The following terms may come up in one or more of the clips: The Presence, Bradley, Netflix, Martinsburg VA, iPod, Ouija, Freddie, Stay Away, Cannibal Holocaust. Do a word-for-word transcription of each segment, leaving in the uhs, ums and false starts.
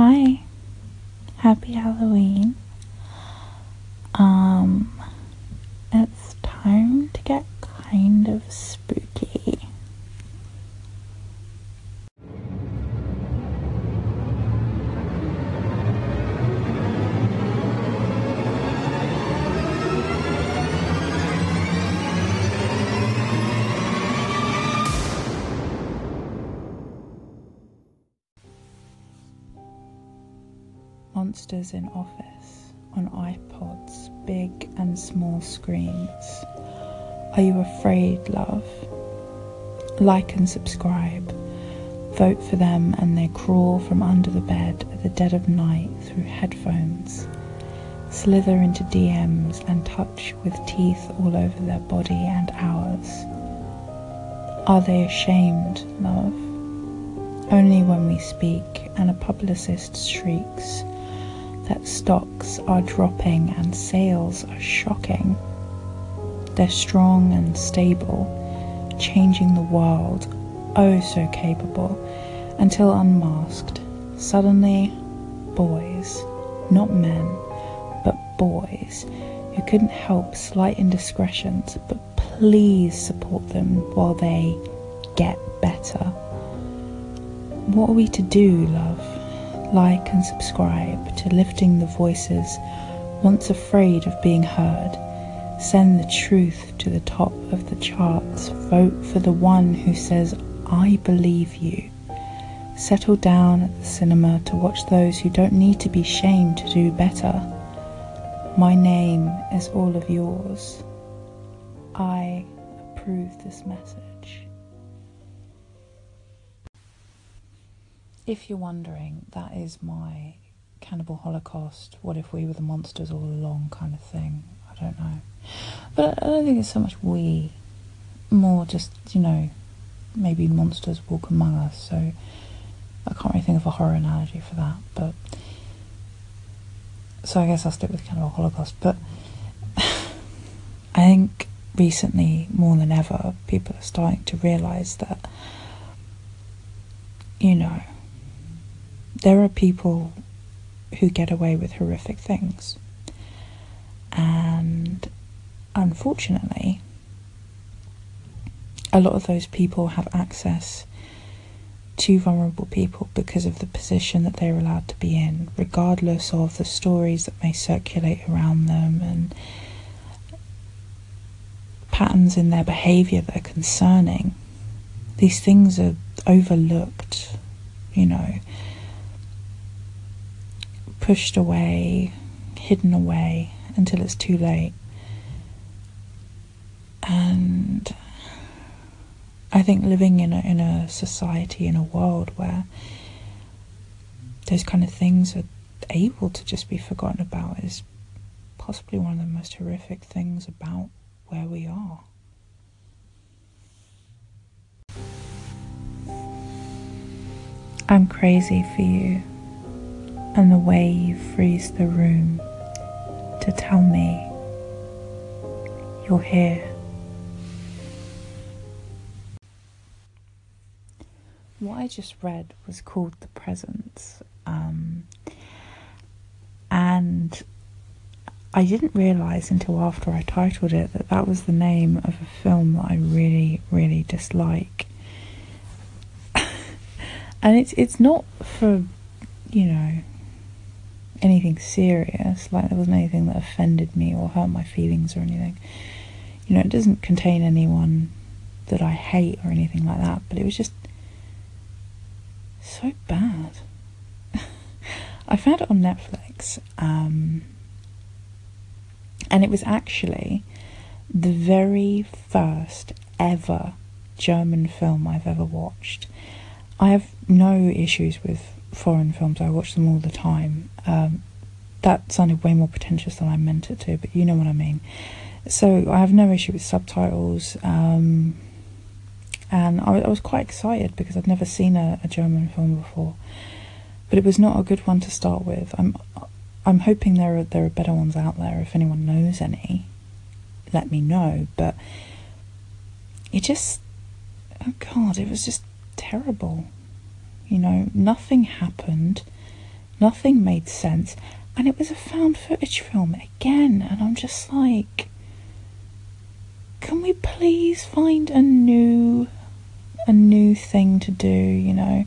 Hi, happy Halloween. Um, it's time to get kind of spooky. Monsters in office, on iPods, big and small screens. Are you afraid, love? Like and subscribe. Vote for them and they crawl from under the bed at the dead of night through headphones, slither into D Ms and touch with teeth all over their body and ours. Are they ashamed, love? Only when we speak and a publicist shrieks that stocks are dropping and sales are shocking. They're strong and stable, changing the world, oh so capable, until unmasked. Suddenly, boys, not men, but boys, who couldn't help slight indiscretions, but please support them while they get better. What are we to do, love? Like and subscribe to lifting the voices once afraid of being heard. Send the truth to the top of the charts. Vote for the one who says, I believe you. Settle down at the cinema to watch those who don't need to be shamed to do better. My name is all of yours. I approve this message. If you're wondering, that is my Cannibal Holocaust, what if we were the monsters all along kind of thing. I don't know. But I don't think it's so much we, more just, you know, maybe monsters walk among us, so I can't really think of a horror analogy for that, but... So I guess I'll stick with Cannibal Holocaust, but I think recently, more than ever, people are starting to realise that, you know, there are people who get away with horrific things, and unfortunately a lot of those people have access to vulnerable people because of the position that they're allowed to be in, regardless of the stories that may circulate around them and patterns in their behaviour that are concerning. These things are overlooked, you know, pushed away, hidden away until it's too late. And I think living in a, in a society, in a world where those kind of things are able to just be forgotten about is possibly one of the most horrific things about where we are. I'm crazy for you, and the way you freeze the room to tell me you're here. What I just read was called The Presence, um, and I didn't realise until after I titled it that that was the name of a film that I really, really dislike. And it's it's not for, you know, anything serious, like there wasn't anything that offended me or hurt my feelings or anything. You know, it doesn't contain anyone that I hate or anything like that, but it was just so bad. I found it on Netflix, um, and it was actually the very first ever German film I've ever watched. I have no issues with foreign films, I watch them all the time. Um, that sounded way more pretentious than I meant it to, but you know what I mean. So I have no issue with subtitles, um, and I, I was quite excited because I'd never seen a, a German film before. But it was not a good one to start with. I'm I'm hoping there are, there are better ones out there. If anyone knows any, let me know. But it just, oh God, it was just terrible. You know, nothing happened, Nothing made sense, and it was a found footage film again, and I'm just like, can we please find a new a new thing to do, you know?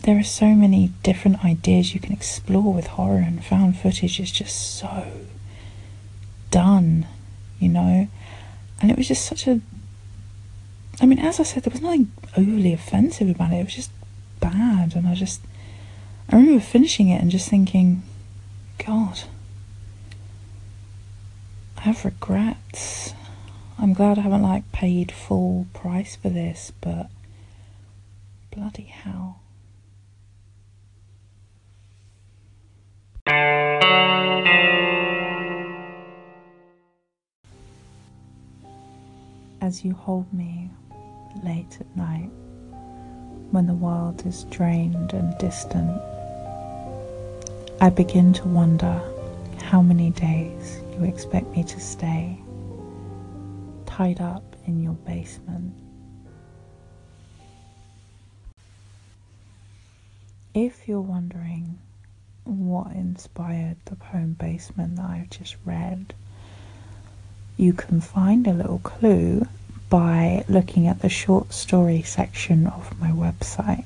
There are so many different ideas you can explore with horror, and found footage is just so done, you know? And it was just such a... I mean, as I said, there was nothing overly offensive about it. It was just bad, and I just... I remember finishing it and just thinking, God, I have regrets. I'm glad I haven't, like, paid full price for this, but bloody hell. As you hold me late at night, when the world is drained and distant, I begin to wonder how many days you expect me to stay, tied up in your basement. If you're wondering what inspired the poem Basement that I've just read, you can find a little clue by looking at the short story section of my website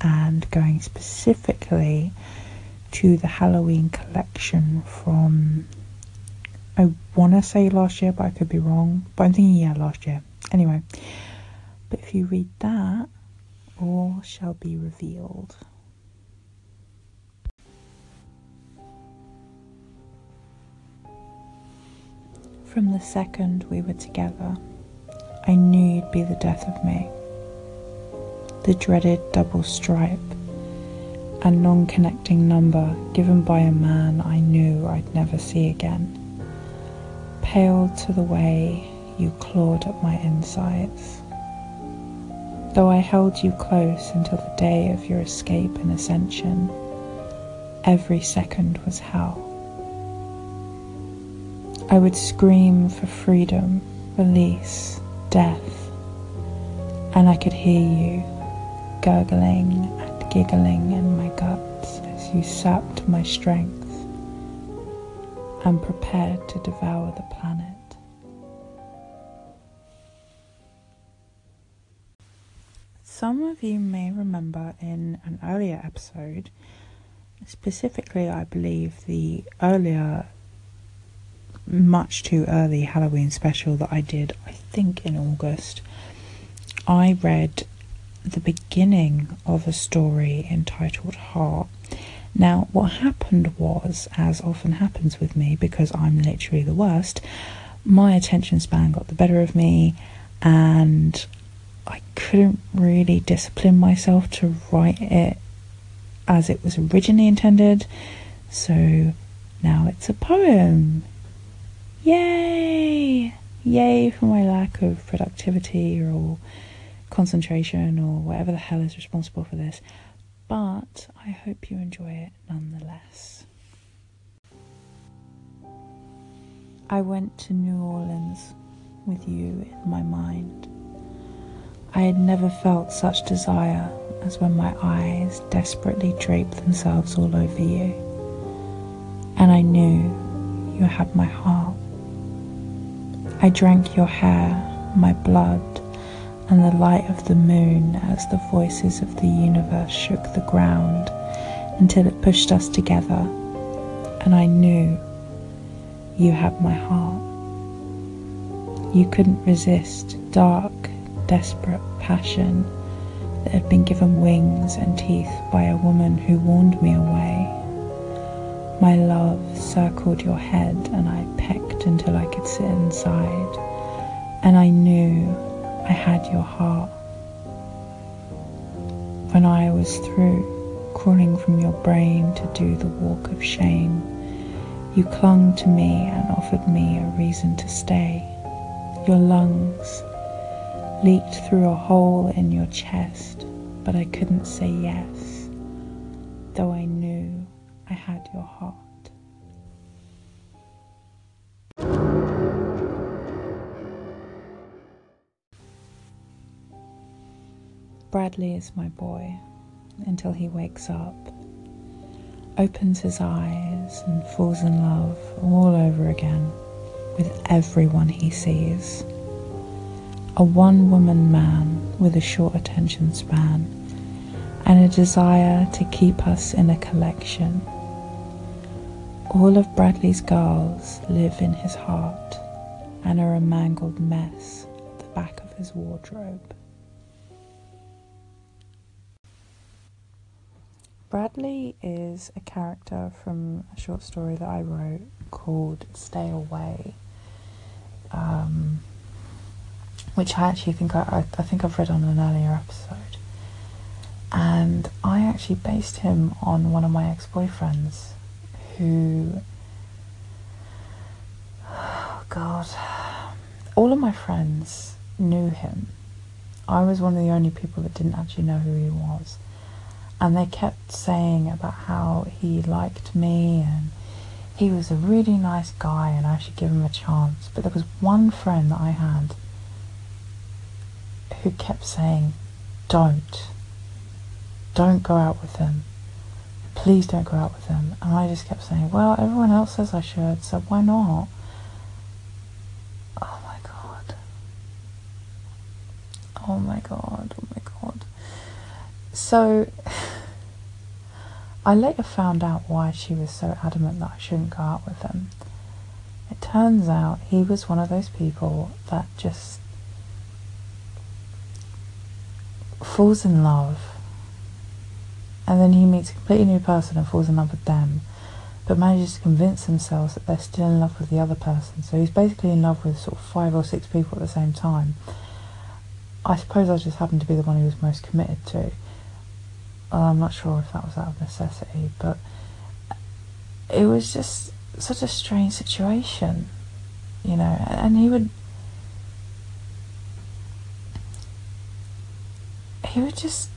and going specifically to the Halloween collection from, I want to say last year, but I could be wrong, but I'm thinking yeah, last year. Anyway, but if you read that, all shall be revealed. From the second we were together, I knew you'd be the death of me. The dreaded double stripe, a non-connecting number given by a man I knew I'd never see again. Paled to the way you clawed at my insides. Though I held you close until the day of your escape and ascension, every second was hell. I would scream for freedom, release, death, and I could hear you gurgling and giggling in my guts as you sapped my strength and prepared to devour the planet. Some of you may remember in an earlier episode, specifically I believe the earlier much too early Halloween special that I did, I think in August, I read the beginning of a story entitled Heart. Now, what happened was, as often happens with me, because I'm literally the worst, my attention span got the better of me, and I couldn't really discipline myself to write it as it was originally intended, so now it's a poem. Yay! Yay for my lack of productivity or concentration or whatever the hell is responsible for this. But I hope you enjoy it nonetheless. I went to New Orleans with you in my mind. I had never felt such desire as when my eyes desperately draped themselves all over you. And I knew you had my heart. I drank your hair, my blood, and the light of the moon as the voices of the universe shook the ground until it pushed us together, and I knew you had my heart. You couldn't resist dark, desperate passion that had been given wings and teeth by a woman who warned me away. My love circled your head and I pecked until I could sit inside, and I knew I had your heart. When I was through, crawling from your brain to do the walk of shame, you clung to me and offered me a reason to stay. Your lungs leaked through a hole in your chest, but I couldn't say yes, though I knew I had your heart. Bradley is my boy until he wakes up. opens his eyes and falls in love all over again with everyone he sees. A one-woman man with a short attention span and a desire to keep us in a collection. All of Bradley's girls live in his heart and are a mangled mess at the back of his wardrobe. Bradley is a character from a short story that I wrote called Stay Away, um, which I actually think I, I think I've read on an earlier episode. And I actually based him on one of my ex-boyfriends, who, oh God, all of my friends knew him. I was one of the only people that didn't actually know who he was. And they kept saying about how he liked me and he was a really nice guy and I should give him a chance. But there was one friend that I had who kept saying, don't, don't go out with him. Please don't go out with him. And I just kept saying, well, everyone else says I should, so why not? Oh my God. Oh my God, oh my God. So, I later found out why she was so adamant that I shouldn't go out with him. It turns out he was one of those people that just falls in love. And then he meets a completely new person and falls in love with them, but manages to convince themselves that they're still in love with the other person. So he's basically in love with sort of five or six people at the same time. I suppose I just happened to be the one he was most committed to. Well, I'm not sure if that was out of necessity, but it was just such a strange situation, you know. And he would, he would just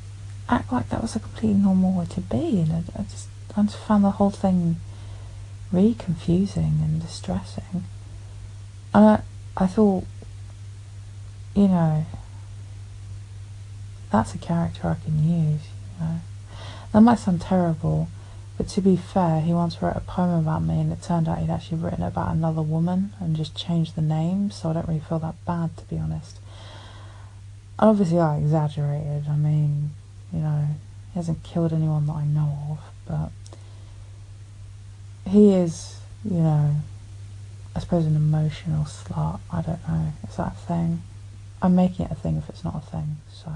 act like that was a completely normal way to be, and I, I just I just found the whole thing really confusing and distressing. And I I thought, you know, that's a character I can use, you know. That might sound terrible, but to be fair, he once wrote a poem about me, and it turned out he'd actually written about another woman and just changed the name, so I don't really feel that bad, to be honest. And obviously I exaggerated, I mean, you know, he hasn't killed anyone that I know of, but he is, you know, I suppose an emotional slut. I don't know. Is that a thing? I'm making it a thing if it's not a thing, so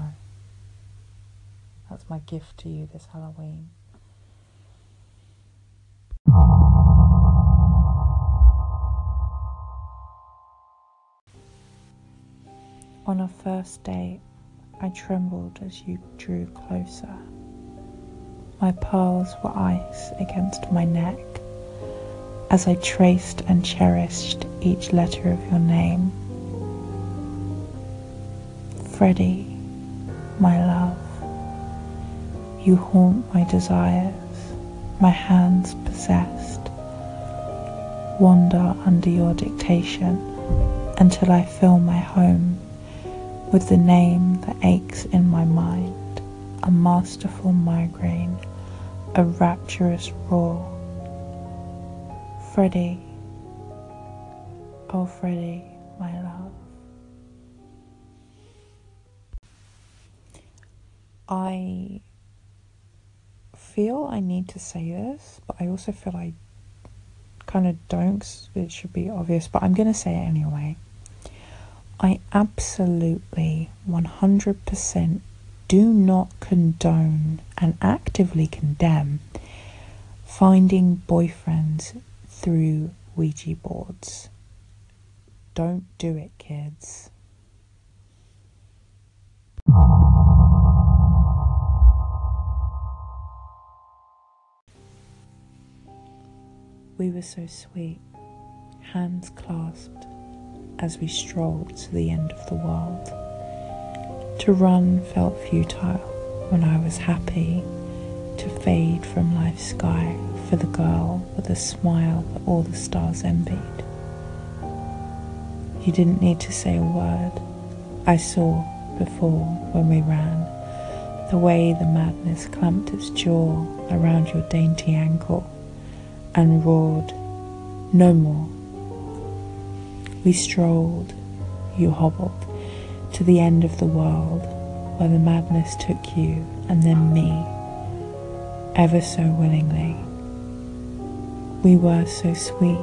that's my gift to you this Halloween. On our first date, I trembled as you drew closer. My pearls were ice against my neck as I traced and cherished each letter of your name. Freddie, my love, you haunt my desires, my hands possessed, wander under your dictation until I fill my home with the name that aches in my mind, a masterful migraine, a rapturous roar. Freddie, oh Freddie, my love. I feel I need to say this, but I also feel I kind of don't, 'cause it should be obvious, but I'm going to say it anyway. I absolutely one hundred percent do not condone and actively condemn finding boyfriends through Ouija boards. Don't do it, kids. We were so sweet, hands clasped, as we strolled to the end of the world. To run felt futile when I was happy to fade from life's sky for the girl with a smile that all the stars envied. You didn't need to say a word. I saw before when we ran the way the madness clamped its jaw around your dainty ankle and roared, "No more." We strolled, you hobbled, to the end of the world where the madness took you and then me, ever so willingly. We were so sweet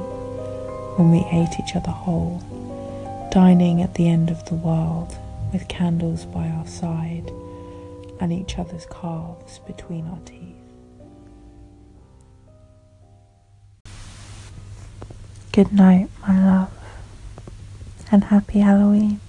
when we ate each other whole, dining at the end of the world with candles by our side and each other's calves between our teeth. Good night, my love, and happy Halloween.